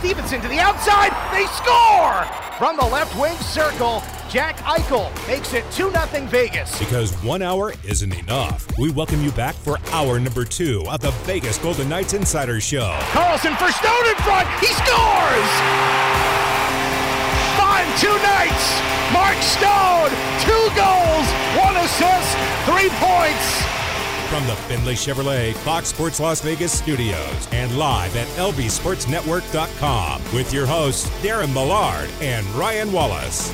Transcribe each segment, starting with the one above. Stevenson to the outside. They score! From the left wing circle, Jack Eichel makes it 2-0 Vegas. Because 1 hour isn't enough, we welcome you back for hour number two of the Vegas Golden Knights Insider Show. Carlson for Stone in front. He scores! Two nights, Mark Stone, 2 goals, 1 assist, 3 points. From the Findlay Chevrolet Fox Sports Las Vegas studios and live at lbsportsnetwork.com with your hosts, Darren Millard and Ryan Wallace.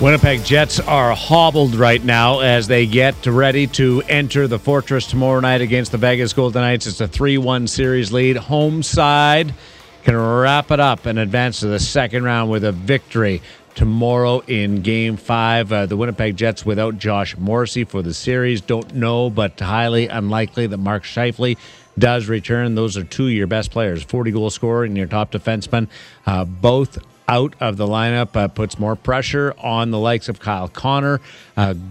Winnipeg Jets are hobbled right now as they get ready to enter the Fortress tomorrow night against the Vegas Golden Knights. It's a 3-1 series lead. Home side can wrap it up and advance to the second round with a victory tomorrow in Game 5. The Winnipeg Jets without Josh Morrissey for the series. Don't know, but highly unlikely that Mark Scheifele does return. Those are two of your best players, 40-goal scorer and your top defenseman. Both out of the lineup, puts more pressure on the likes of Kyle Connor,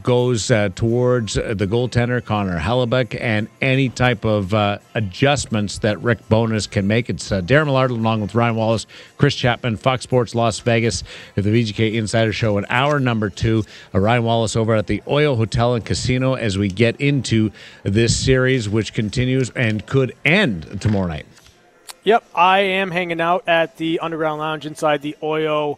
goes towards the goaltender, Connor Hellebuyck, and any type of adjustments that Rick Bowness can make. It's Darren Millard along with Ryan Wallace, Chris Chapman, Fox Sports Las Vegas, at the VGK Insider Show in hour number two. Ryan Wallace over at the Oyo Hotel and Casino as we get into this series, which continues and could end tomorrow night. Yep, I am hanging out at the Underground Lounge inside the Oyo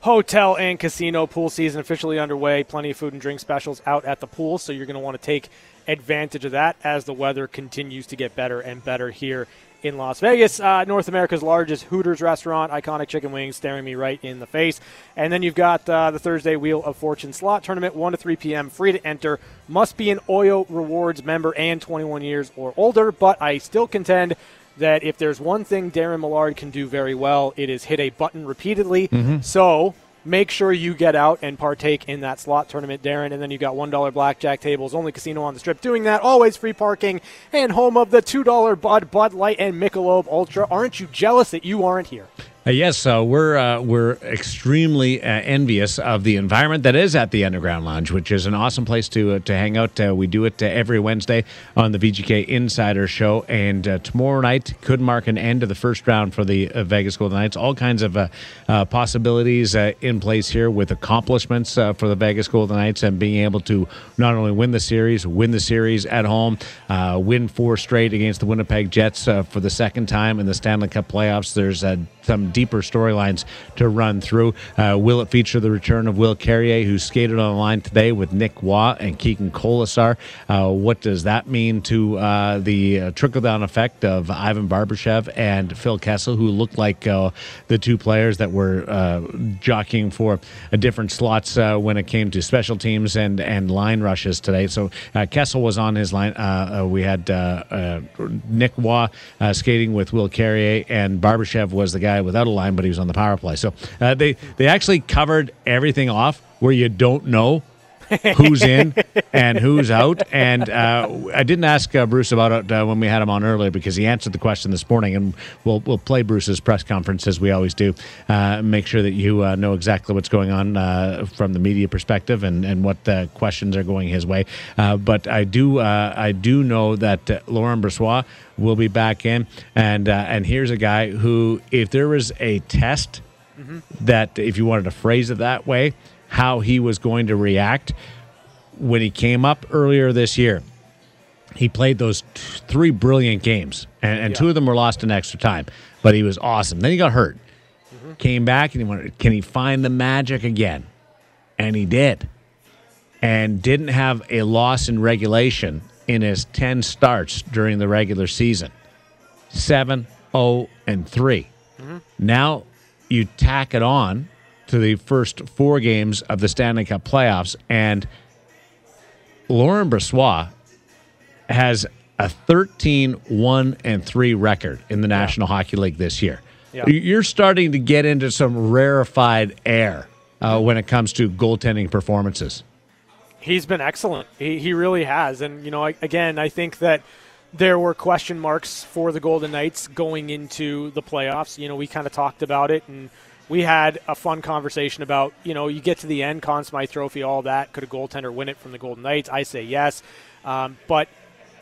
Hotel and Casino. Pool season officially underway. Plenty of food and drink specials out at the pool, so you're going to want to take advantage of that as the weather continues to get better and better here in Las Vegas. North America's largest Hooters restaurant, iconic chicken wings staring me right in the face. And then you've got the Thursday Wheel of Fortune slot tournament, 1 to 3 p.m., free to enter. Must be an Oyo Rewards member and 21 years or older, but I still contend that if there's one thing Darren Millard can do very well, it is hit a button repeatedly. Mm-hmm. So make sure you get out and partake in that slot tournament, Darren. And then you've got $1 blackjack tables, only casino on the Strip doing that, always free parking, and home of the $2 Bud Light, and Michelob Ultra. Aren't you jealous that you aren't here? Yes, we're extremely envious of the environment that is at the Underground Lounge, which is an awesome place to hang out. We do it every Wednesday on the VGK Insider Show, and tomorrow night could mark an end to the first round for the Vegas Golden Knights. All kinds of possibilities in place here with accomplishments for the Vegas Golden Knights and being able to not only win the series at home, win 4 straight against the Winnipeg Jets for the second time in the Stanley Cup playoffs. There's some deeper storylines to run through. Will it feature the return of Will Carrier, who skated on the line today with Nick Waugh and Keegan Colasar? What does that mean to the trickle-down effect of Ivan Barbashev and Phil Kessel, who looked like the two players that were jockeying for different slots when it came to special teams and line rushes today? So Kessel was on his line. We had Nick Waugh skating with Will Carrier, and Barbashev was the guy without a line, but he was on the power play. So they actually covered everything off where you don't know who's in and who's out. And I didn't ask Bruce about it when we had him on earlier, because he answered the question this morning, and we'll play Bruce's press conference as we always do. Make sure that you know exactly what's going on from the media perspective and what the questions are going his way. But I do know that Laurent Brossoit will be back in, and here's a guy who, if there was a test, mm-hmm. that if you wanted to phrase it that way, how he was going to react when he came up earlier this year. He played those 3 brilliant games, and yeah. 2 of them were lost in extra time, but he was awesome. Then he got hurt, mm-hmm. came back, and he wondered, can he find the magic again? And he did, and didn't have a loss in regulation in his 10 starts during the regular season. 7-0-3. Mm-hmm. Now you tack it on to the first 4 games of the Stanley Cup playoffs, and Laurent Brossoit has a 13-1-3 record in the National Hockey League this year. Yeah. You're starting to get into some rarefied air when it comes to goaltending performances. He's been excellent. He really has. And, you know, again, I think that there were question marks for the Golden Knights going into the playoffs. You know, we kind of talked about it, and we had a fun conversation about, you know, you get to the end, Conn Smythe Trophy, all that. Could a goaltender win it from the Golden Knights? I say yes. But,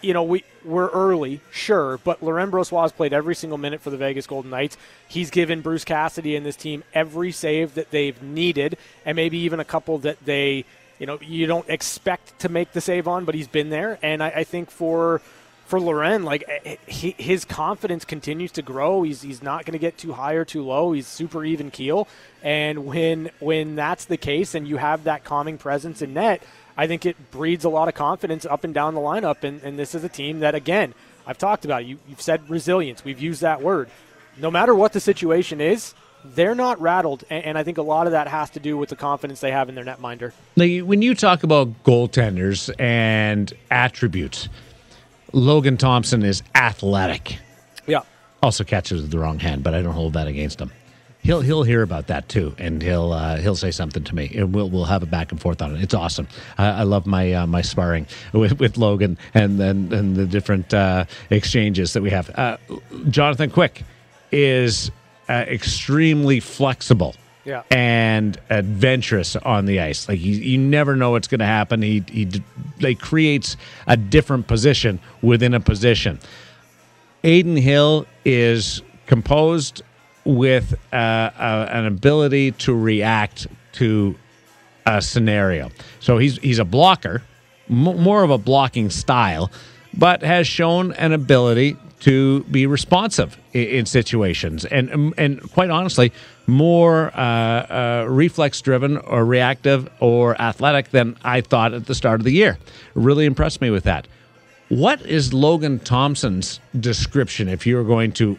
you know, we were early, sure, but Laurent Brossoit has played every single minute for the Vegas Golden Knights. He's given Bruce Cassidy and this team every save that they've needed, and maybe even a couple that they, you know, you don't expect to make the save on, but he's been there. And I think for Laurent, like, his confidence continues to grow. He's not going to get too high or too low. He's super even keel. And when that's the case and you have that calming presence in net, I think it breeds a lot of confidence up and down the lineup. And this is a team that, again, I've talked about. You've said resilience. We've used that word. No matter what the situation is, they're not rattled, and I think a lot of that has to do with the confidence they have in their netminder. Now, when you talk about goaltenders and attributes, Logan Thompson is athletic. Yeah. Also catches with the wrong hand, but I don't hold that against him. He'll hear about that too, and he'll say something to me, and we'll have a back and forth on it. It's awesome. I love my sparring with Logan, and the different exchanges that we have. Jonathan Quick is extremely flexible, yeah, and adventurous on the ice. Like, you never know what's going to happen. He creates a different position within a position. Aiden Hill is composed with an ability to react to a scenario. So he's a blocker, more of a blocking style, but has shown an ability to be responsive in situations, and quite honestly, more reflex-driven or reactive or athletic than I thought at the start of the year. Really impressed me with that. What is Logan Thompson's description if you're going to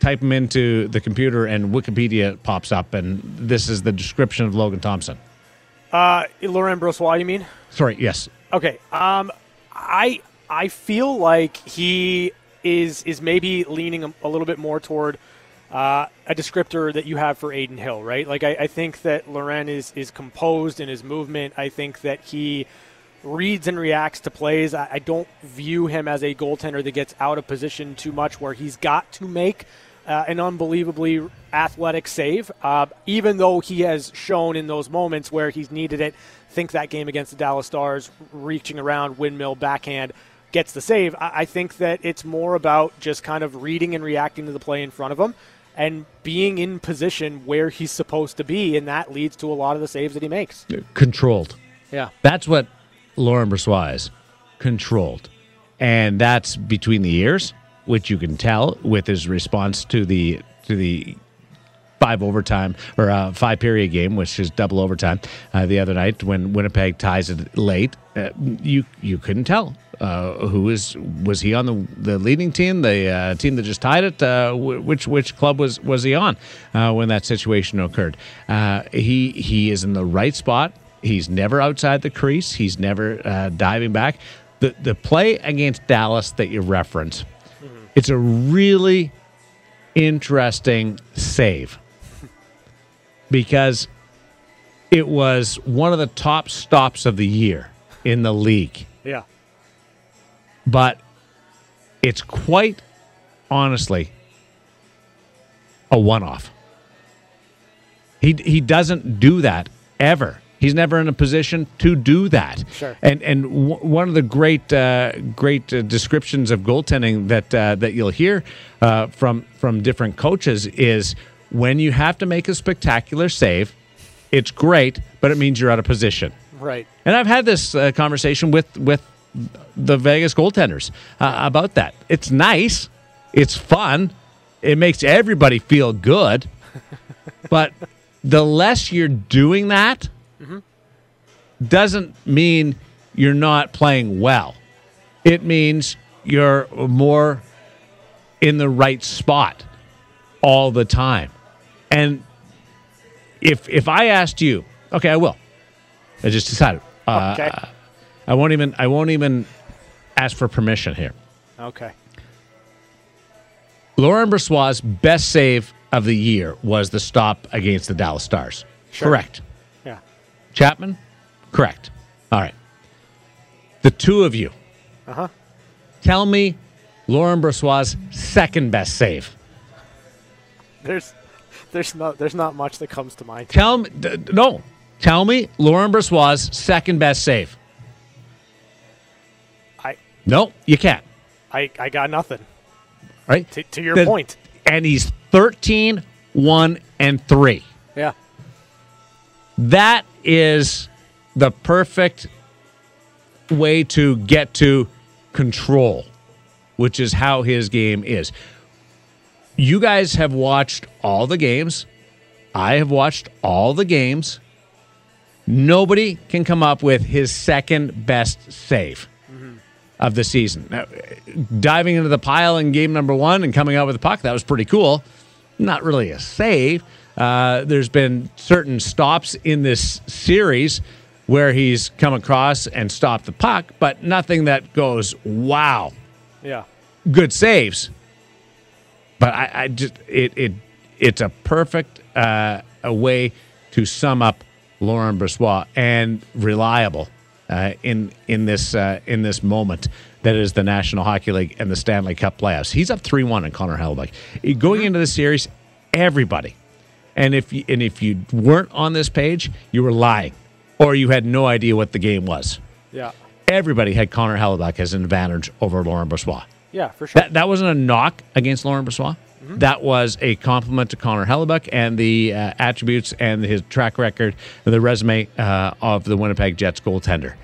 type him into the computer and Wikipedia pops up and this is the description of Logan Thompson? Laurent Brossoit, you mean? Sorry, yes. Okay, I feel like he is maybe leaning a little bit more toward a descriptor that you have for Aiden Hill, right? Like, I think that Laurent is composed in his movement. I think that he reads and reacts to plays. I don't view him as a goaltender that gets out of position too much where he's got to make an unbelievably athletic save, even though he has shown in those moments where he's needed it. Think that game against the Dallas Stars, reaching around, windmill, backhand, gets the save. I think that it's more about just kind of reading and reacting to the play in front of him and being in position where he's supposed to be, and that leads to a lot of the saves that he makes. Controlled. Yeah. That's what Laurent Brossoit is, controlled. And that's between the ears, which you can tell with his response to the five-period game, which is double overtime, the other night when Winnipeg ties it late. You couldn't tell was he on the leading team, the team that just tied it, which club was he on when that situation occurred. He is in the right spot. He's never outside the crease. He's never diving back. The play against Dallas that you reference, It's a really interesting save, because it was one of the top stops of the year in the league. Yeah. But it's quite honestly a one-off. He doesn't do that ever. He's never in a position to do that. Sure. And one of the great descriptions of goaltending that you'll hear from different coaches is, when you have to make a spectacular save, it's great, but it means you're out of position. Right. And I've had this conversation with the Vegas goaltenders about that. It's nice. It's fun. It makes everybody feel good. But the less you're doing that doesn't mean you're not playing well. It means you're more in the right spot all the time. And if I asked you, okay, I will. I just decided. Okay. I won't even ask for permission here. Okay. Laurent Brossoit's best save of the year was the stop against the Dallas Stars. Sure. Correct. Yeah. Chapman? Correct. All right. The two of you. Uh-huh. Tell me Laurent Brossoit's second best save. There's not much that comes to mind. Tell me Laurent Brossoit's second best save. No, you can't. I got nothing. Right? To your point. And he's 13-1-3. Yeah. That is the perfect way to get to control, which is how his game is. You guys have watched all the games. I have watched all the games. Nobody can come up with his second best save of the season. Now, diving into the pile in game number one and coming out with the puck, that was pretty cool. Not really a save. There's been certain stops in this series where he's come across and stopped the puck, but nothing that goes, wow. Yeah. Good saves. But I just it's a perfect a way to sum up Laurent Brossoit, and reliable in this moment that is the National Hockey League and the Stanley Cup playoffs. He's up 3-1 on Connor Hellebuyck. Going into the series, everybody, and if you weren't on this page, you were lying, or you had no idea what the game was. Yeah, everybody had Connor Hellebuyck as an advantage over Laurent Brossoit. Yeah, for sure. That wasn't a knock against Laurent Brossoit. Mm-hmm. That was a compliment to Connor Hellebuyck and the attributes and his track record and the resume of the Winnipeg Jets goaltender.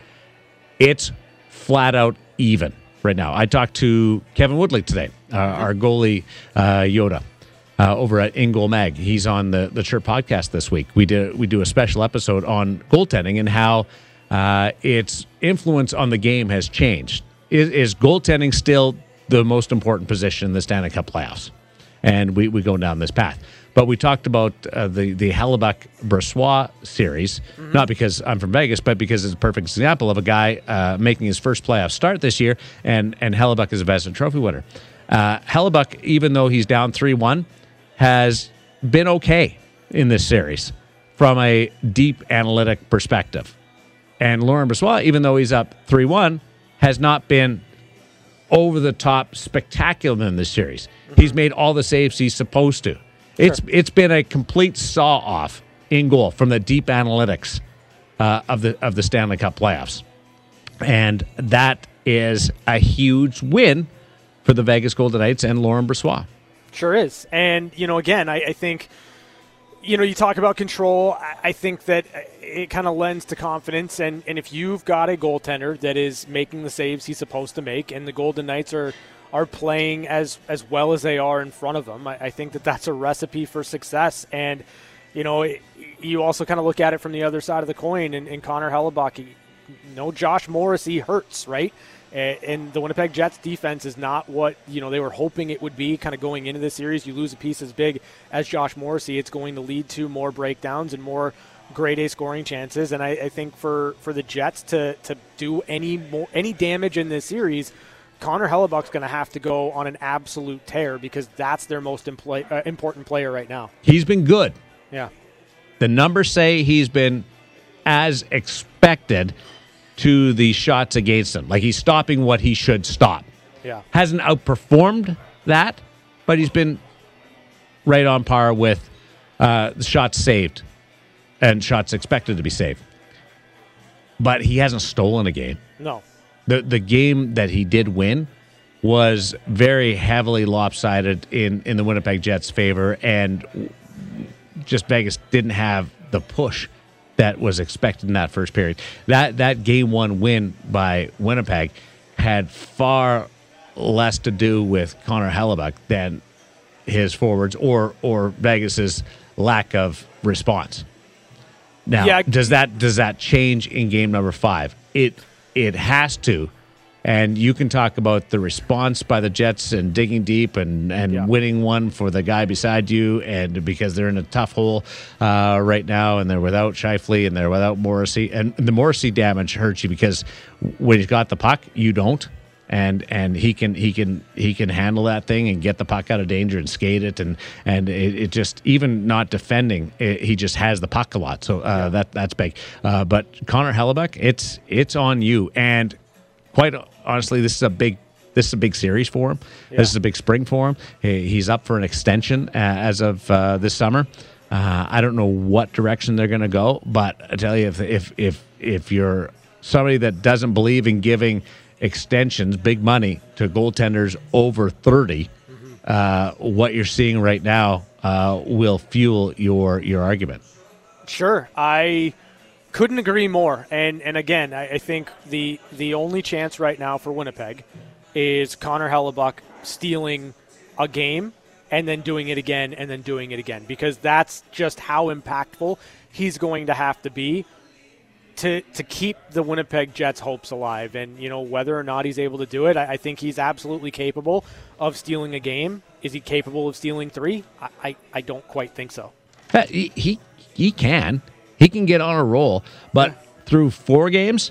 It's flat out even right now. I talked to Kevin Woodley today, our goalie Yoda, over at In Goal Mag. He's on the Chirp podcast this week. We do a special episode on goaltending and how its influence on the game has changed. Is goaltending still the most important position in the Stanley Cup playoffs? And we go down this path. But we talked about the Hellebuyck-Brossoit series, not because I'm from Vegas, but because it's a perfect example of a guy making his first playoff start this year, and Hellebuyck is a Vezina Trophy winner. Hellebuyck, even though he's down 3-1, has been okay in this series from a deep analytic perspective. And Laurent Brossoit, even though he's up 3-1, has not been over-the-top spectacular in this series. He's made all the saves he's supposed to. Sure. It's been a complete saw-off in goal from the deep analytics of the Stanley Cup playoffs. And that is a huge win for the Vegas Golden Knights and Laurent Brossoit. Sure is. And, you know, again, I think, you know, you talk about control. I think that it kind of lends to confidence. And if you've got a goaltender that is making the saves he's supposed to make, and the Golden Knights are playing as well as they are in front of them, I think that that's a recipe for success. And, you know, you also kind of look at it from the other side of the coin, and Connor Hellebuyck, no Josh Morrissey hurts, right? And the Winnipeg Jets defense is not what, you know, they were hoping it would be kind of going into this series. You lose a piece as big as Josh Morrissey, it's going to lead to more breakdowns and more grade-A scoring chances. And I think for the Jets to do any damage in this series, Connor Hellebuck's going to have to go on an absolute tear, because that's their most important player right now. He's been good. Yeah. The numbers say he's been as expected to the shots against him. Like, he's stopping what he should stop. Yeah. Hasn't outperformed that, but he's been right on par with shots saved and shots expected to be saved. But he hasn't stolen a game. No. The game that he did win was very heavily lopsided in the Winnipeg Jets' favor, and just Vegas didn't have the push that was expected in that first period. That game one win by Winnipeg had far less to do with Connor Hellebuyck than his forwards or Vegas's lack of response. Now, yeah. Does that change in game number 5? It has to, and you can talk about the response by the Jets and digging deep and winning one for the guy beside you, and because they're in a tough hole right now, and they're without Scheifele and they're without Morrissey, and the Morrissey damage hurts you because when he's got the puck, you don't, and he can handle that thing and get the puck out of danger and skate it, and it just, even not defending, he just has the puck a lot, so that's big. But Connor Hellebuyck, it's on you. And quite honestly, this is a big series for him. Yeah. This is a big spring for him. He's up for an extension as of this summer. I don't know what direction they're going to go, but I tell you, if you're somebody that doesn't believe in giving extensions, big money to goaltenders over 30, what you're seeing right now will fuel your argument. Sure. I couldn't agree more. And again, I think the only chance right now for Winnipeg is Connor Hellebuyck stealing a game and then doing it again and then doing it again, because that's just how impactful he's going to have to be to keep the Winnipeg Jets' hopes alive. And, you know, whether or not he's able to do it, I think he's absolutely capable of stealing a game. Is he capable of stealing three? I don't quite think so. He can. He can get on a roll. But through four games,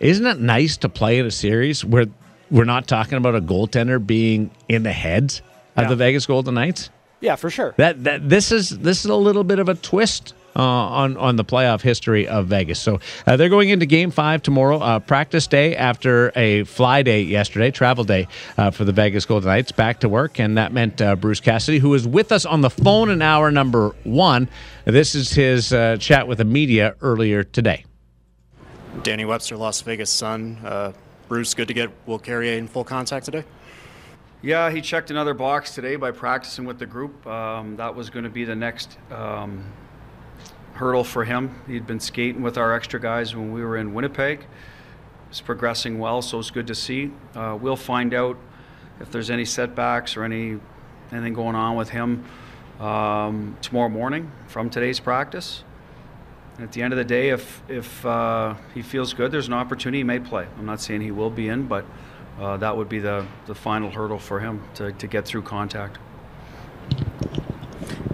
isn't it nice to play in a series where we're not talking about a goaltender being in the heads of the Vegas Golden Knights? Yeah, for sure. This is a little bit of a twist on the playoff history of Vegas. So they're going into Game 5 tomorrow, practice day after a fly day yesterday, travel day for the Vegas Golden Knights, back to work, and that meant Bruce Cassidy, who is with us on the phone in hour number one. This is his chat with the media earlier today. Danny Webster, Las Vegas Sun. Bruce, good to get Will Carrier in full contact today? Yeah, he checked another box today by practicing with the group. That was going to be the next hurdle for him. He'd been skating with our extra guys when we were in Winnipeg. It's progressing well, so it's good to see. We'll find out if there's any setbacks or anything going on with him tomorrow morning from today's practice. And at the end of the day, if he feels good, there's an opportunity he may play. I'm not saying he will be in, but that would be the final hurdle for him to get through contact.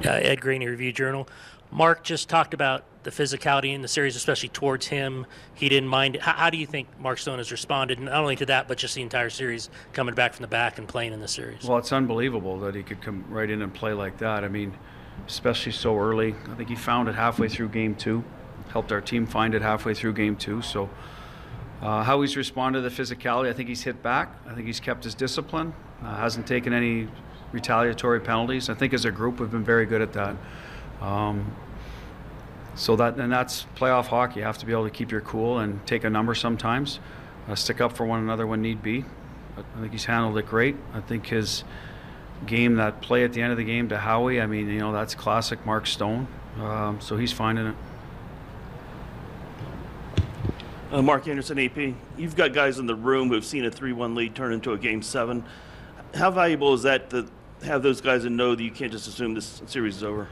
Ed Graney, Review Journal. Mark just talked about the physicality in the series, especially towards him. He didn't mind it. How do you think Mark Stone has responded, not only to that, but just the entire series, coming back from the back and playing in the series? Well, it's unbelievable that he could come right in and play like that. I mean, especially so early. I think he found it halfway through Game 2, helped our team find it halfway through Game 2. So how he's responded to the physicality, I think he's hit back. I think he's kept his discipline, hasn't taken any retaliatory penalties. I think as a group we've been very good at that. So that's playoff hockey. You have to be able to keep your cool and take a number sometimes, stick up for one another when need be. But I think he's handled it great. I think his game, that play at the end of the game to Howie, I mean, you know, that's classic Mark Stone. So he's finding it. Mark Anderson, AP. You've got guys in the room who've seen a 3-1 lead turn into a Game 7. How valuable is that to have those guys and know that you can't just assume this series is over?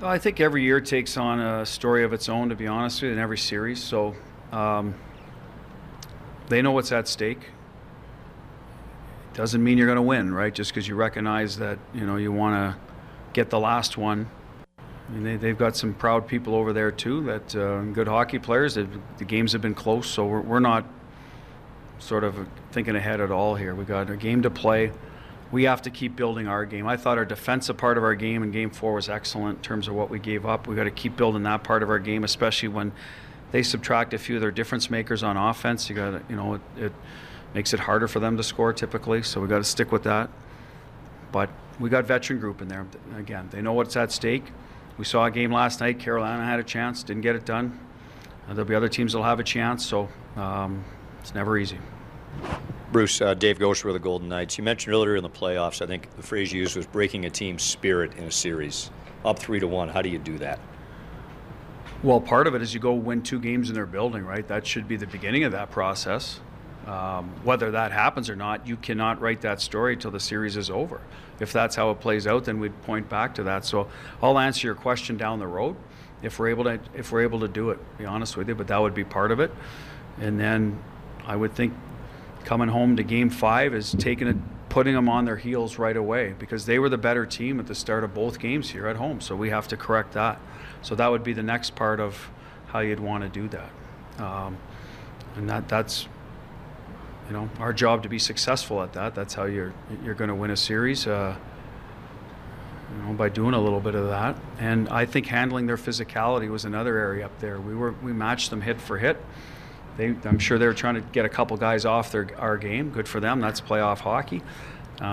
I think every year takes on a story of its own, to be honest with you, in every series. So they know what's at stake. Doesn't mean you're going to win, right? Just because you recognize that, you know, you want to get the last one. I mean, they've got some proud people over there too, that good hockey players. The games have been close, so we're not sort of thinking ahead at all here. We got a game to play. We have to keep building our game. I thought our defensive part of our game in Game 4 was excellent in terms of what we gave up. We've got to keep building that part of our game, especially when they subtract a few of their difference makers on offense. It makes it harder for them to score typically, so we've got to stick with that. But we got veteran group in there. Again, they know what's at stake. We saw a game last night. Carolina had a chance, didn't get it done. There'll be other teams that'll have a chance, so it's never easy. Bruce, Dave Gosher with the Golden Knights. You mentioned earlier in the playoffs, I think the phrase you used was breaking a team's spirit in a series. Up 3-1, how do you do that? Well, part of it is you go win two games in their building, right? That should be the beginning of that process. Whether that happens or not, you cannot write that story till the series is over. If that's how it plays out, then we'd point back to that. So I'll answer your question down the road if we're able to do it, to be honest with you, but that would be part of it. And then I would think coming home to Game 5 is putting them on their heels right away, because they were the better team at the start of both games here at home. So we have to correct that. So that would be the next part of how you'd want to do that. And that's you know, our job to be successful at that. That's how you're going to win a series, by doing a little bit of that. And I think handling their physicality was another area up there. We matched them hit for hit. I'm sure they were trying to get a couple guys off our game. Good for them. That's playoff hockey.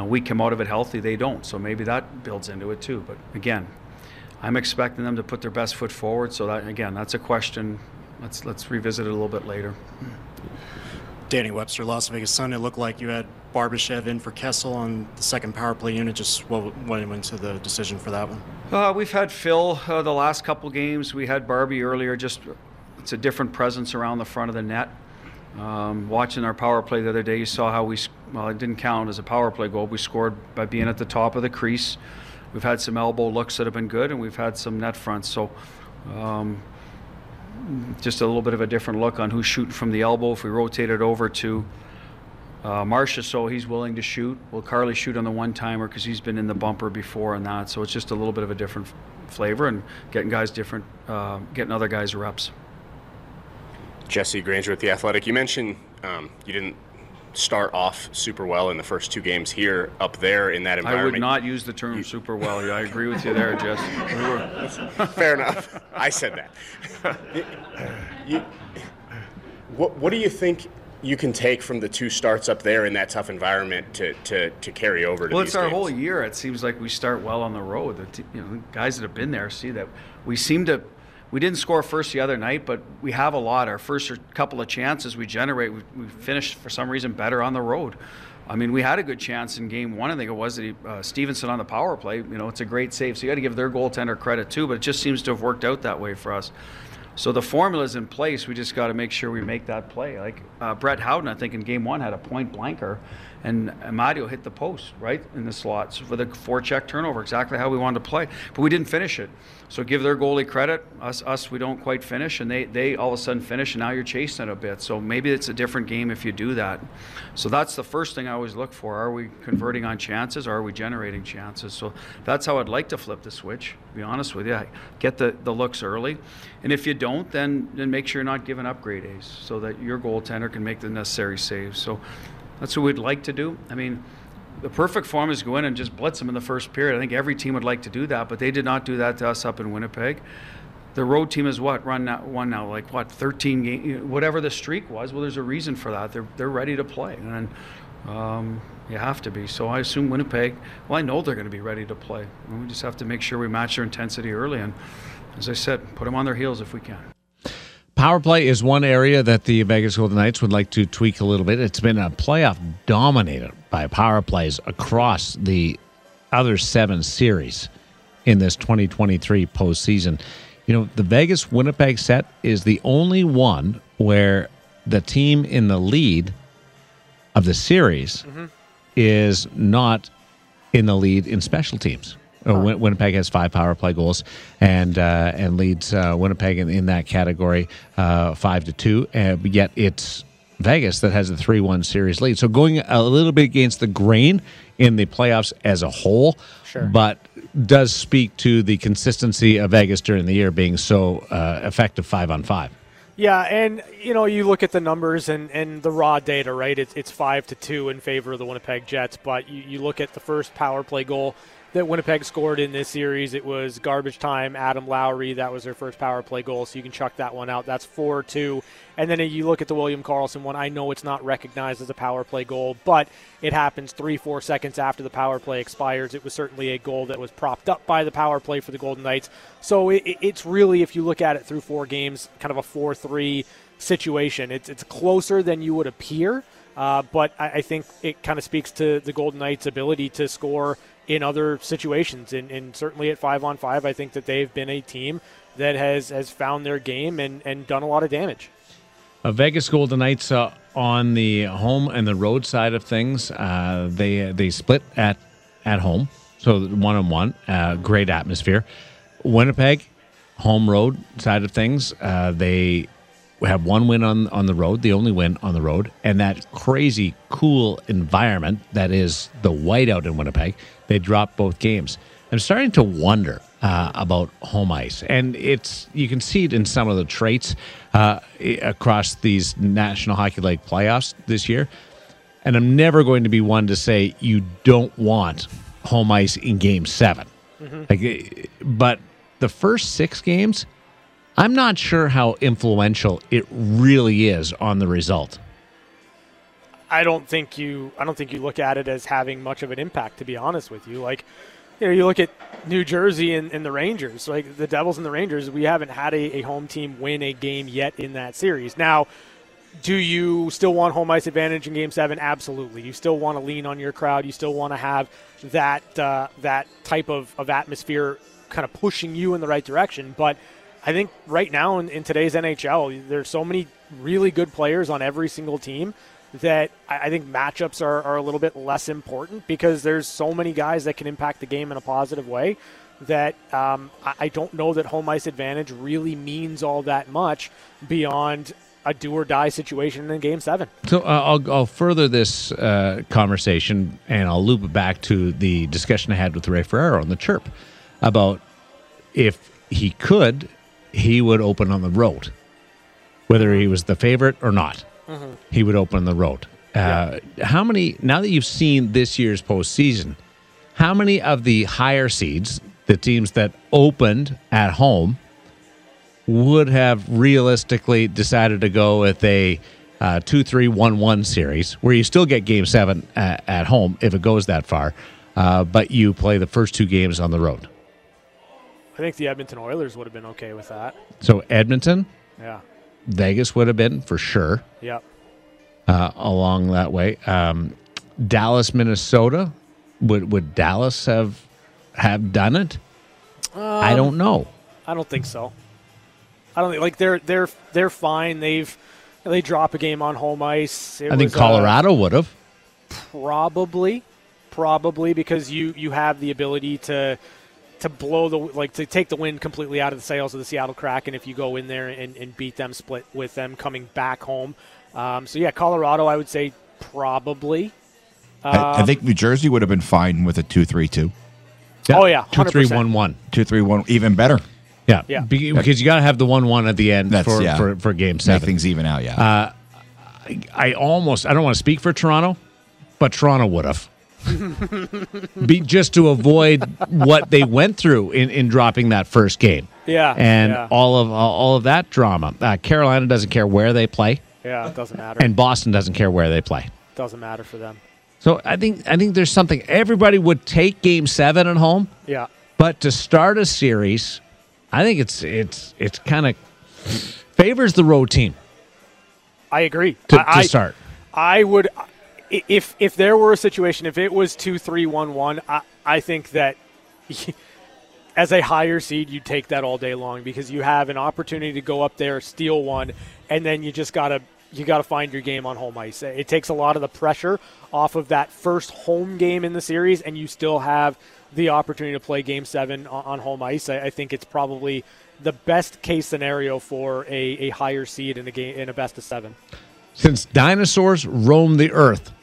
We come out of it healthy. They don't. So maybe that builds into it too. But again, I'm expecting them to put their best foot forward. So that, again, that's a question. Let's revisit it a little bit later. Danny Webster, Las Vegas Sun, it looked like you had Barbashev in for Kessel on the second power play unit. Just what went into the decision for that one? We've had Phil the last couple games. We had Barbie earlier. Just it's a different presence around the front of the net. Watching our power play the other day, you saw how we, well, it didn't count as a power play goal. We scored by being at the top of the crease. We've had some elbow looks that have been good, and we've had some net fronts. So just a little bit of a different look on who's shooting from the elbow. If we rotate it over to Marcia, so he's willing to shoot. Will Carly shoot on the one-timer because he's been in the bumper before and that. So it's just a little bit of a different flavor and getting guys different, getting other guys reps. Jesse Granger with The Athletic. You mentioned you didn't start off super well in the first two games here, up there in that environment. I would not use the term super well. I agree with you there, Jesse. Fair enough. I said that. What do you think you can take from the two starts up there in that tough environment to carry over to these games? Well, it's our whole year. It seems like we start well on the road. The guys that have been there see that we seem to. We didn't score first the other night, but we have a lot. Our first couple of chances we generate, we finished for some reason better on the road. I mean, we had a good chance in game one. I think it was that Stevenson on the power play. You know, it's a great save, so you got to give their goaltender credit too. But it just seems to have worked out that way for us. So the formula's in place. We just got to make sure we make that play. Like Brett Howden, I think in game one had a point blanker, and Amadio hit the post right in the slots for the forecheck turnover, exactly how we wanted to play. But we didn't finish it. So give their goalie credit. Us we don't quite finish, and they all of a sudden finish, and now you're chasing it a bit. So maybe it's a different game if you do that. So that's the first thing I always look for. Are we converting on chances, or are we generating chances? So that's how I'd like to flip the switch, to be honest with you. Get the looks early, and if you don't, then make sure you're not giving up grade A's so that your goaltender can make the necessary saves. So that's what we'd like to do. I mean, the perfect form is go in and just blitz them in the first period. I think every team would like to do that, but they did not do that to us up in Winnipeg. The road team is what? Run now, like what, 13 games? Whatever the streak was, well, there's a reason for that. They're ready to play, and you have to be. So I assume Winnipeg, well, I know they're going to be ready to play. And we just have to make sure we match their intensity early, and as I said, put them on their heels if we can. Power play is one area that the Vegas Golden Knights would like to tweak a little bit. It's been a playoff dominated by power plays across the other seven series in this 2023 postseason. You know, the Vegas-Winnipeg set is the only one where the team in the lead of the series is not in the lead in special teams. Winnipeg has 5 power play goals and leads Winnipeg in that category 5-2. Yet it's Vegas that has a 3-1 series lead. So going a little bit against the grain in the playoffs as a whole, sure, but does speak to the consistency of Vegas during the year being so effective 5-on-5. Yeah, and you know, you look at the numbers and the raw data, right? It's 5-2 in favor of the Winnipeg Jets, but you look at the first power play goal that Winnipeg scored in this series. It was garbage time, Adam Lowry. That was their first power play goal, so you can chuck that one out. That's 4-2. And then you look at the William Karlsson one. I know it's not recognized as a power play goal, but it happens 3-4 seconds after the power play expires. It was certainly a goal that was propped up by the power play for the Golden Knights. So it's really, if you look at it through 4 games, kind of a 4-3 situation. It's closer than you would appear, but I think it kind of speaks to the Golden Knights' ability to score in other situations, and certainly at 5-on-5, I think that they've been a team that has found their game and done a lot of damage. Vegas Golden Knights on the home and the road side of things, they split at home, so 1-on-1, great atmosphere. Winnipeg, home road side of things, they have one win on the road, the only win on the road, and that crazy cool environment that is the whiteout in Winnipeg. They dropped both games. I'm starting to wonder about home ice, and you can see it in some of the traits across these National Hockey League playoffs this year. And I'm never going to be one to say you don't want home ice in Game 7. But the first 6 games, I'm not sure how influential it really is on the result. I don't think you look at it as having much of an impact, to be honest with you. Like, you know, you look at New Jersey and the Rangers, like the Devils and the Rangers, we haven't had a home team win a game yet in that series. Now, Do you still want home ice advantage in Game 7? Absolutely. You still want to lean on your crowd. You still want to have that that type of atmosphere kind of pushing you in the right direction. But I think right now in today's NHL, there's so many really good players on every single team that I think matchups are a little bit less important because there's so many guys that can impact the game in a positive way that I don't know that home ice advantage really means all that much beyond a do-or-die situation in Game 7. So I'll further this conversation, and I'll loop it back to the discussion I had with Ray Ferraro on the Chirp about if he could, he would open on the road, whether he was the favorite or not. Mm-hmm. He would open the road. Yeah. How many, now that you've seen this year's postseason, how many of the higher seeds, the teams that opened at home, would have realistically decided to go with a 2-3-1-1 series where you still get Game 7 at home if it goes that far, but you play the first two games on the road? I think the Edmonton Oilers would have been okay with that. So Edmonton? Yeah. Vegas would have been, for sure. Yep. Along that way. Dallas, Minnesota. Would Dallas have done it? I don't know. I don't think so. I don't think, like, they're fine. They drop a game on home ice. I think Colorado would have. Probably because you have the ability to blow the, like, to take the wind completely out of the sails of the Seattle Kraken if you go in there and beat them, split with them coming back home. So yeah, Colorado, I would say probably. I think New Jersey would have been fine with a 2-3-2. Yeah. Oh yeah, 2-3-1-1. 2-3-1, even better. Yeah. Because you got to have the 1-1 at the end for Game 7. Make things even out, yeah. I don't want to speak for Toronto, but Toronto would have. Just to avoid what they went through in dropping that first game. Yeah. And all of that drama. Carolina doesn't care where they play. Yeah, it doesn't matter. And Boston doesn't care where they play. Doesn't matter for them. So I think there's something. Everybody would take Game 7 at home. Yeah. But to start a series, I think it's kind of favors the road team. I agree. To start. I would, if there were a situation, if it was 2-3-1-1, I think that as a higher seed, you'd take that all day long because you have an opportunity to go up there, steal one, and then you just got to find your game on home ice. It takes a lot of the pressure off of that first home game in the series, and you still have the opportunity to play Game 7 on home ice. I think it's probably the best case scenario for a higher seed in a game in a best of 7. Since dinosaurs roam the earth,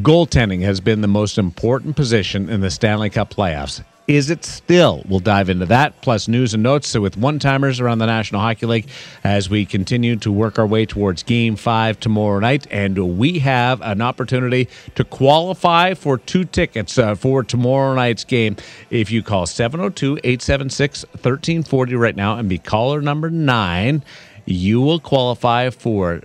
goaltending has been the most important position in the Stanley Cup playoffs. Is it still? We'll dive into that, plus news and notes. So with one-timers around the National Hockey League as we continue to work our way towards Game 5 tomorrow night. And we have an opportunity to qualify for 2 tickets for tomorrow night's game. If you call 702-876-1340 right now and be caller number 9, you will qualify for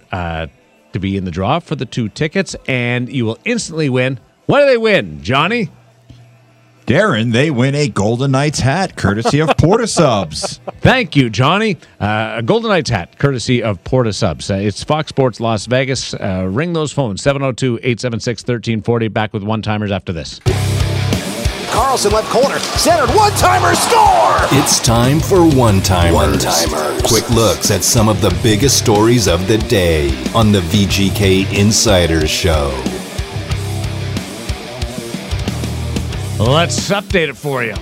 to be in the draw for the 2 tickets, and you will instantly win. What do they win, Johnny? Darren, they win a Golden Knights hat, courtesy of Porta Subs. Thank you, Johnny. A Golden Knights hat, courtesy of Porta Subs. It's Fox Sports Las Vegas. Ring those phones, 702-876-1340. Back with one-timers after this. Carlson left corner, centered, one-timer, score! It's time for one-timers. One-timers. Quick looks at some of the biggest stories of the day on the VGK Insiders Show. Let's update it for you.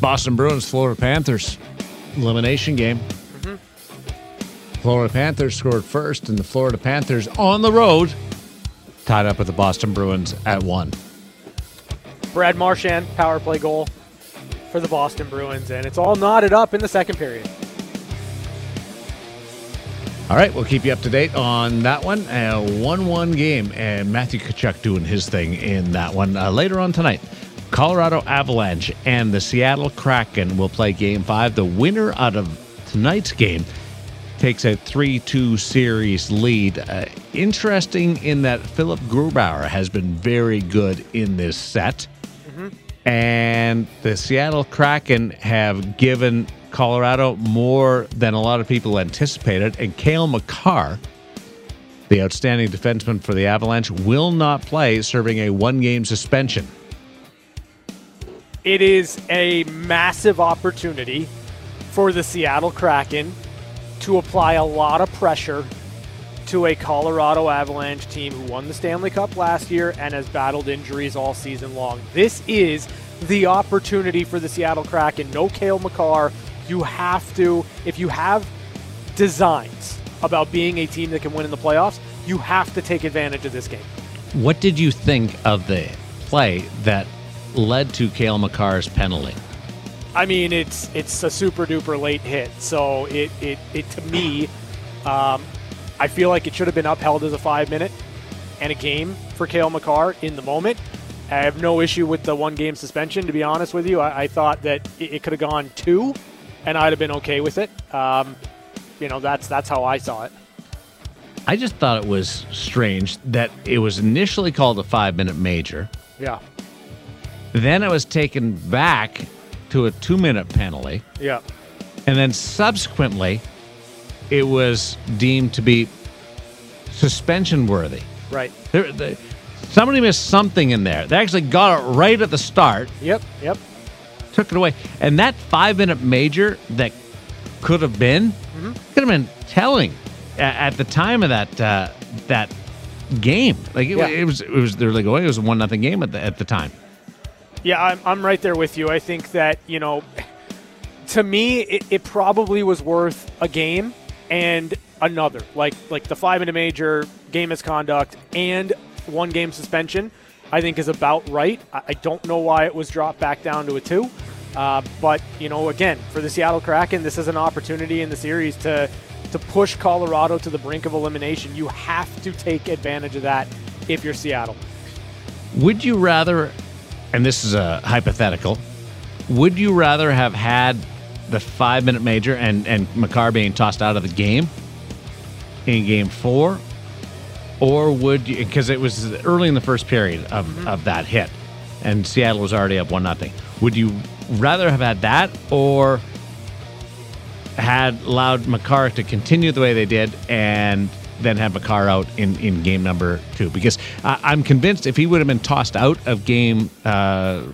Boston Bruins, Florida Panthers. Elimination game. Mm-hmm. Florida Panthers scored first, and the Florida Panthers on the road tied up with the Boston Bruins at 1. Brad Marchand, power play goal for the Boston Bruins, and it's all knotted up in the second period. All right, we'll keep you up to date on that one. 1-1 game, and Matthew Tkachuk doing his thing in that one. Later on tonight, Colorado Avalanche and the Seattle Kraken will play Game 5. The winner out of tonight's game takes a 3-2 series lead. Interesting in that Philip Grubauer has been very good in this set. Mm-hmm. And the Seattle Kraken have given Colorado more than a lot of people anticipated, and Cale Makar The outstanding defenseman for the Avalanche will not play, serving a one-game suspension. It is a massive opportunity for the Seattle Kraken to apply a lot of pressure to a Colorado Avalanche team who won the Stanley Cup last year and has battled injuries all season long. This is the opportunity for the Seattle Kraken. No Cale Makar. You have to, if you have designs about being a team that can win in the playoffs, you have to take advantage of this game. What did you think of the play that led to Cale Makar's penalty? I mean, it's a super duper late hit, so it to me, I feel like it should have been upheld as a 5-minute and a game for Cale Makar in the moment. I have no issue with the one-game suspension, to be honest with you. I thought that it could have gone 2, and I'd have been okay with it. You know, that's how I saw it. I just thought it was strange that it was initially called a 5-minute major. Yeah. Then it was taken back to a 2-minute penalty. Yeah. And then subsequently, it was deemed to be suspension-worthy. Right. Somebody missed something in there. They actually got it right at the start. Yep. Took it away. And that 5-minute major that could have been, could have been telling at the time of that game. Like it was they're like, oh, it was a 1-0 game at the time. Yeah, I'm right there with you. I think that, you know, to me, it probably was worth a game and another. Like the 5-minute major, game misconduct, and one-game suspension, I think is about right. I don't know why it was dropped back down to a 2. But, you know, again, for the Seattle Kraken, this is an opportunity in the series to push Colorado to the brink of elimination. You have to take advantage of that if you're Seattle. Would you rather... and this is a hypothetical, would you rather have had the 5-minute major and Makar being tossed out of the game in game 4? Or would you, because it was early in the first period of that hit, and Seattle was already up 1-0. Would you rather have had that or had allowed Makar to continue the way they did and then have Makar out in game number 2? Because I'm convinced if he would have been tossed out of game 4,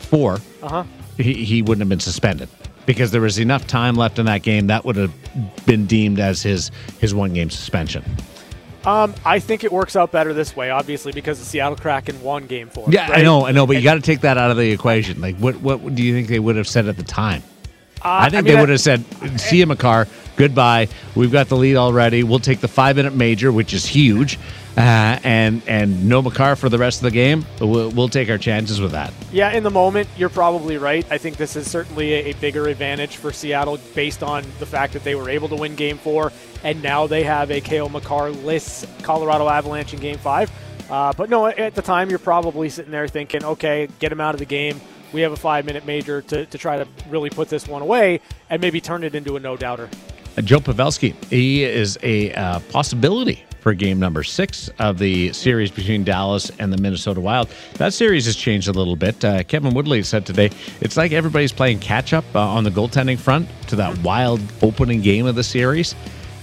he wouldn't have been suspended because there was enough time left in that game that would have been deemed as his one-game suspension. I think it works out better this way, obviously, because the Seattle Kraken won game 4. Yeah, right? I know, but you got to take that out of the equation. Like, what do you think they would have said at the time? I think they would have said, see you, Makar. Goodbye. We've got the lead already. We'll take the 5-minute major, which is huge, and no Makar for the rest of the game. We'll take our chances with that. Yeah, in the moment, you're probably right. I think this is certainly a bigger advantage for Seattle based on the fact that they were able to win Game 4, and now they have a Cale Makar-less Colorado Avalanche in Game 5. But no, at the time, you're probably sitting there thinking, okay, get him out of the game. We have a 5-minute major to try to really put this one away and maybe turn it into a no-doubter. Joe Pavelski, he is a possibility for game number 6 of the series between Dallas and the Minnesota Wild. That series has changed a little bit. Kevin Woodley said today, it's like everybody's playing catch-up on the goaltending front to that wild opening game of the series.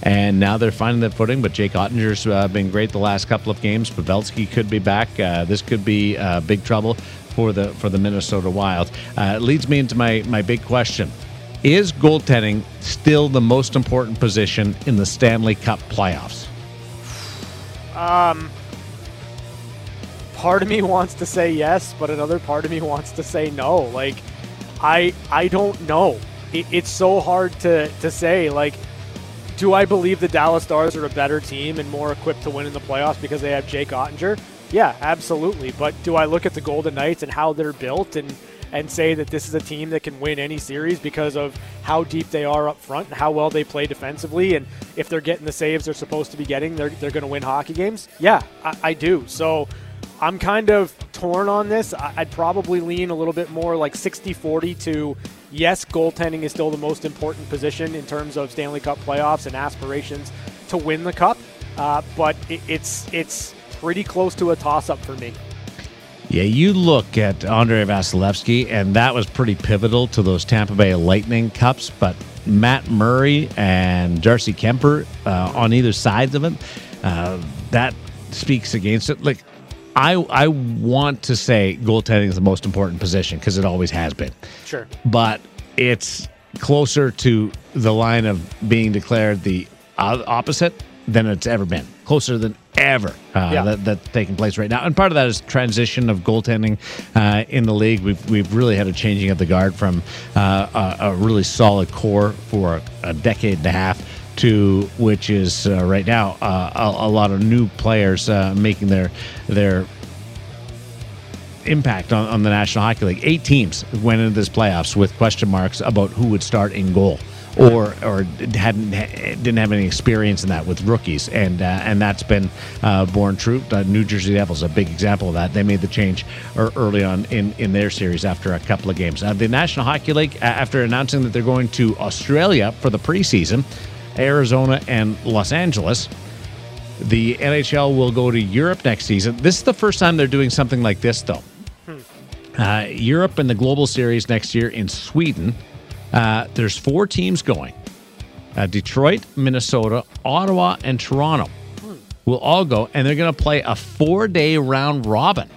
And now they're finding their footing, but Jake Ottinger's been great the last couple of games. Pavelski could be back. This could be big trouble for the Minnesota Wild. It leads me into my big question. Is goaltending still the most important position in the Stanley Cup playoffs? Part of me wants to say yes, but another part of me wants to say no. Like, I don't know. It's so hard to say. Like, do I believe the Dallas Stars are a better team and more equipped to win in the playoffs because they have Jake Ottinger? Yeah, absolutely. But do I look at the Golden Knights and how they're built and say that this is a team that can win any series because of how deep they are up front and how well they play defensively, and if they're getting the saves they're supposed to be getting, they're going to win hockey games? Yeah, I do. So I'm kind of torn on this. I'd probably lean a little bit more like 60-40 to yes, goaltending is still the most important position in terms of Stanley Cup playoffs and aspirations to win the Cup, but it's pretty close to a toss-up for me. Yeah, you look at Andre Vasilevsky, and that was pretty pivotal to those Tampa Bay Lightning Cups, but Matt Murray and Darcy Kemper on either sides of it, that speaks against it. Like, I want to say goaltending is the most important position because it always has been. Sure. But it's closer to the line of being declared the opposite than it's ever been. Closer than ever that's taking place right now. And part of that is transition of goaltending in the league. We've really had a changing of the guard from a really solid core for a decade and a half to which is right now a lot of new players making their impact on the National Hockey League. 8 teams went into this playoffs with question marks about who would start in goal or didn't have any experience in that with rookies, and that's been borne true. The New Jersey Devils, a big example of that. They made the change early on in their series after a couple of games. The National Hockey League, after announcing that they're going to Australia for the preseason, Arizona and Los Angeles, the NHL will go to Europe next season. This is the first time they're doing something like this, though. Europe and the Global Series next year in Sweden. There's 4 teams going. Detroit, Minnesota, Ottawa, and Toronto will all go, and they're going to play a 4-day round robin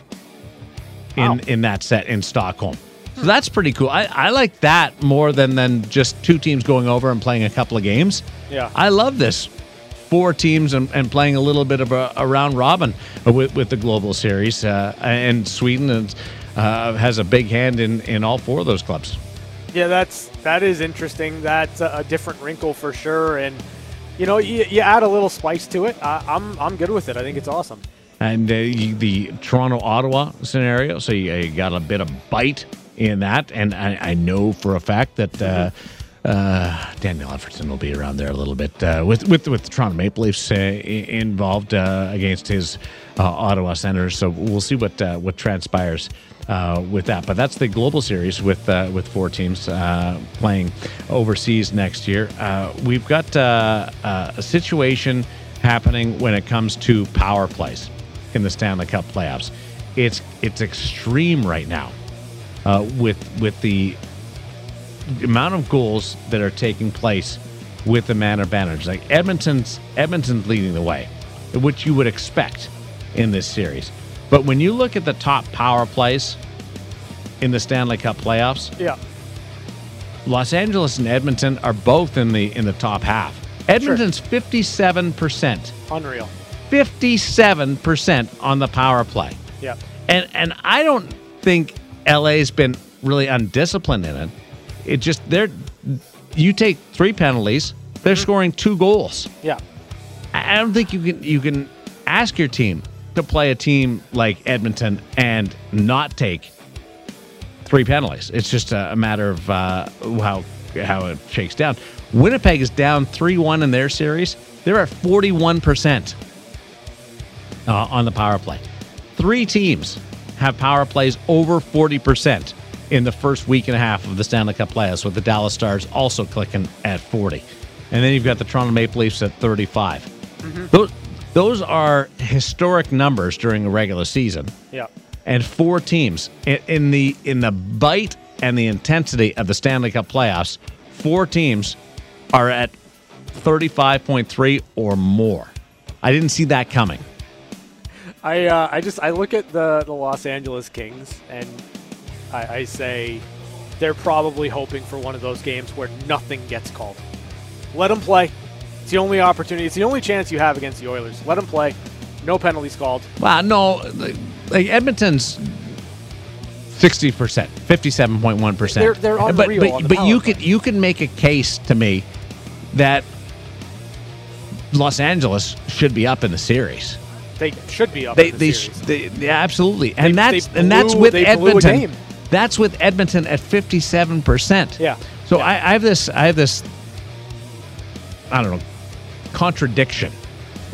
in that set in Stockholm. So that's pretty cool. I like that more than just 2 teams going over and playing a couple of games. Yeah, I love this. 4 teams and playing a little bit of a round robin with the Global Series. And Sweden has a big hand in all 4 of those clubs. Yeah, that is interesting. That's a different wrinkle for sure, and you know, you add a little spice to it. I'm good with it. I think it's awesome. And the Toronto-Ottawa scenario, so you got a bit of bite in that, and I know for a fact that Daniel Alfredson will be around there a little bit with the Toronto Maple Leafs involved against his Ottawa Senators. So we'll see what transpires with that. But that's the Global Series with 4 teams playing overseas next year. We've got a situation happening when it comes to power plays in the Stanley Cup playoffs. It's extreme right now with the amount of goals that are taking place with the man advantage. Like Edmonton's leading the way, which you would expect in this series. But when you look at the top power plays in the Stanley Cup playoffs, yeah, Los Angeles and Edmonton are both in the top half. Edmonton's 57%. Unreal. 57% on the power play. Yeah. And I don't think LA's been really undisciplined in it. It just, you take 3 penalties, they're scoring 2 goals. Yeah. I don't think you can ask your team to play a team like Edmonton and not take 3 penalties. It's just a matter of how it shakes down. Winnipeg is down 3-1 in their series. They're at 41% on the power play. 3 teams have power plays over 40%. In the first week and a half of the Stanley Cup playoffs, with the Dallas Stars also clicking at 40. And then you've got the Toronto Maple Leafs at 35. Those are historic numbers during a regular season. Yeah. And 4 teams in the bite and the intensity of the Stanley Cup playoffs, 4 teams are at 35.3 or more. I didn't see that coming. I look at the Los Angeles Kings and I say they're probably hoping for one of those games where nothing gets called. Let them play. It's the only opportunity. It's the only chance you have against the Oilers. Let them play. No penalties called. Wow, no. Like Edmonton's 60%, 57.1%. They're unreal. But you can make a case to me that Los Angeles should be up in the series. They should be up. They absolutely, and that's with Edmonton. That's with Edmonton at 57%. Yeah. So yeah. I have this. I don't know, contradiction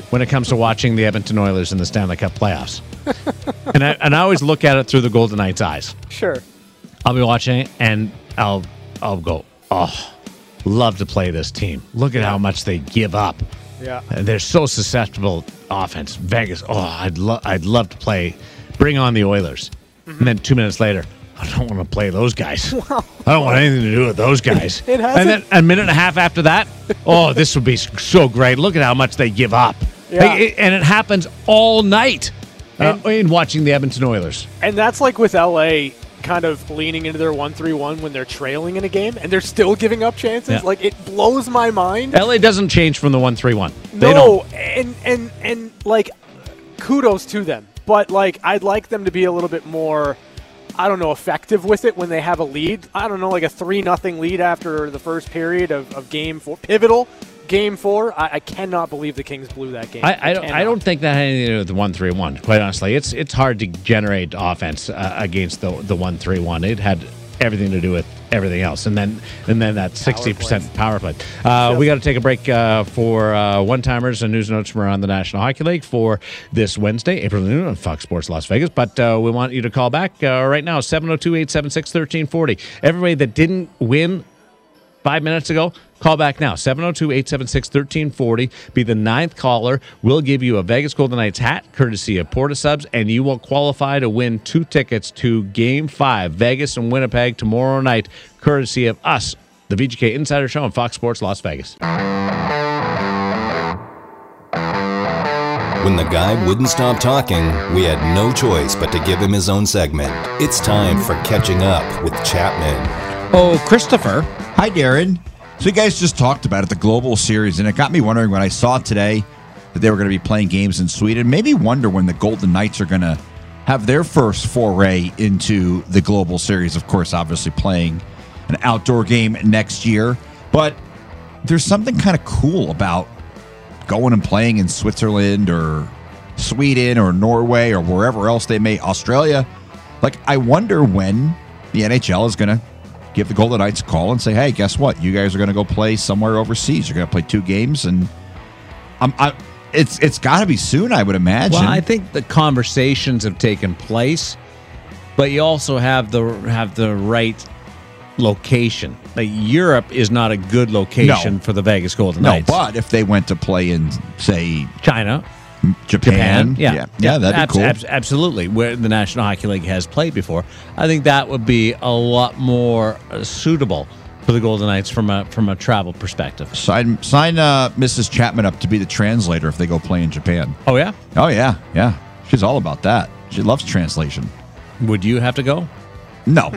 when it comes to watching the Edmonton Oilers in the Stanley Cup playoffs, and I always look at it through the Golden Knights' eyes. Sure. I'll be watching it, and I'll go, oh, love to play this team. Look at how much they give up. Yeah. They're so susceptible offense. Vegas, oh, I'd love to play. Bring on the Oilers. And then 2 minutes later, I don't want to play those guys. Wow. I don't want anything to do with those guys. And then a minute and a half after that, oh, this would be so great. Look at how much they give up. Yeah. And it happens all night in watching the Edmonton Oilers. And that's like with L.A., kind of leaning into their 1-3-1 when they're trailing in a game and they're still giving up chances. Yeah. Like, it blows my mind. LA doesn't change from the 1-3-1. No, and like, kudos to them. But like, I'd like them to be a little bit more, I don't know, effective with it when they have a lead. I don't know, like a 3-0 lead after the first period of game four, pivotal game four. I cannot believe the Kings blew that game. I don't think that had anything to do with the 1-3-1. Quite honestly, it's hard to generate offense against the 1-3-1. It had everything to do with everything else, and then that 60% power play. We got to take a break for one-timers and news notes from around the National Hockey League for this Wednesday, April noon on Fox Sports Las Vegas. But we want you to call back right now, 702-876-1340. Everybody that didn't win 5 minutes ago, call back now, 702-876-1340. Be the ninth caller. We'll give you a Vegas Golden Knights hat, courtesy of Porta Subs, and you will qualify to win 2 tickets to Game 5, Vegas and Winnipeg, tomorrow night, courtesy of us, the VGK Insider Show on Fox Sports Las Vegas. When the guy wouldn't stop talking, we had no choice but to give him his own segment. It's time for Catching Up with Chapman. Oh, Christopher. Hi, Darren. So you guys just talked about it, the Global Series, and it got me wondering when I saw today that they were going to be playing games in Sweden. Maybe wonder when the Golden Knights are going to have their first foray into the Global Series. Of course, obviously playing an outdoor game next year. But there's something kind of cool about going and playing in Switzerland or Sweden or Norway or wherever else they may, Australia. Like, I wonder when the NHL is going to give the Golden Knights a call and say, hey, guess what? You guys are going to go play somewhere overseas. You're going to play 2 games, and it's got to be soon, I would imagine. Well, I think the conversations have taken place, but you also have the right location. Like, Europe is not a good location for the Vegas Golden Knights. No, but if they went to play in, say, China, Japan. Yeah, that'd be cool. Absolutely, where the National Hockey League has played before. I think that would be a lot more suitable for the Golden Knights from a travel perspective. Sign Mrs. Chapman up to be the translator if they go play in Japan. Oh, yeah? Oh, yeah. She's all about that. She loves translation. Would you have to go? No.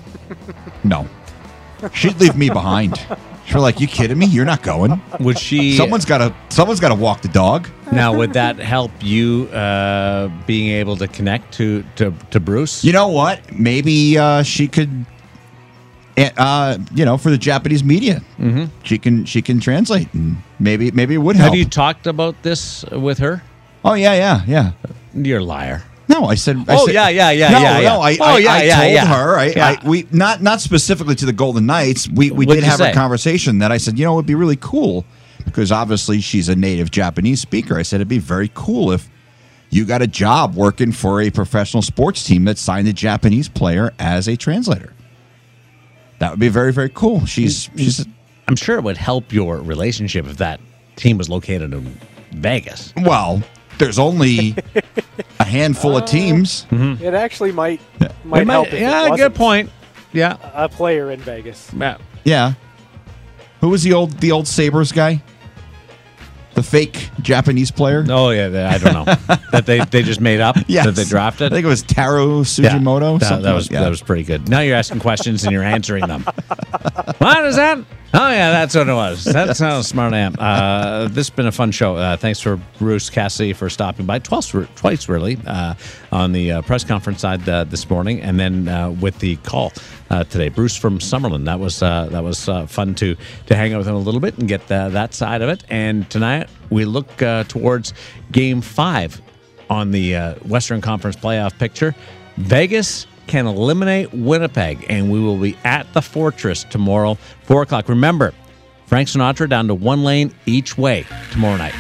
She'd leave me behind. She's like, you kidding me? You're not going. Would she? Someone's got to walk the dog. Now, would that help you being able to connect to Bruce? You know what? Maybe she could. For the Japanese media, she can translate, and maybe it would help. Have you talked about this with her? Oh yeah. You're a liar. No, I said. Yeah. I told her. We not specifically to the Golden Knights. We did have a conversation that I said, it'd be really cool because obviously she's a native Japanese speaker. I said it'd be very cool if you got a job working for a professional sports team that signed a Japanese player as a translator. That would be very, very cool. She's. I'm sure it would help your relationship if that team was located in Vegas. Well, there's only a handful of teams. It actually might help. Yeah, good point. Yeah, a player in Vegas. Yeah. Who was the old Sabres guy? The fake Japanese player? Oh yeah, I don't know. That they just made up. Yes. That they drafted. I think it was Taro Sugimoto. Yeah, that was pretty good. Now you're asking questions and you're answering them. What is that? Oh, yeah, that's what it was. That sounds smart, I am. This has been a fun show. Thanks for Bruce Cassidy for stopping by twice, really, on the press conference side this morning, and then with the call today. Bruce from Summerlin. That was fun to hang out with him a little bit and get that side of it. And tonight we look towards Game 5 on the Western Conference playoff picture. Vegas can eliminate Winnipeg, and we will be at the Fortress tomorrow, 4:00. Remember, Frank Sinatra down to 1 lane each way tomorrow night.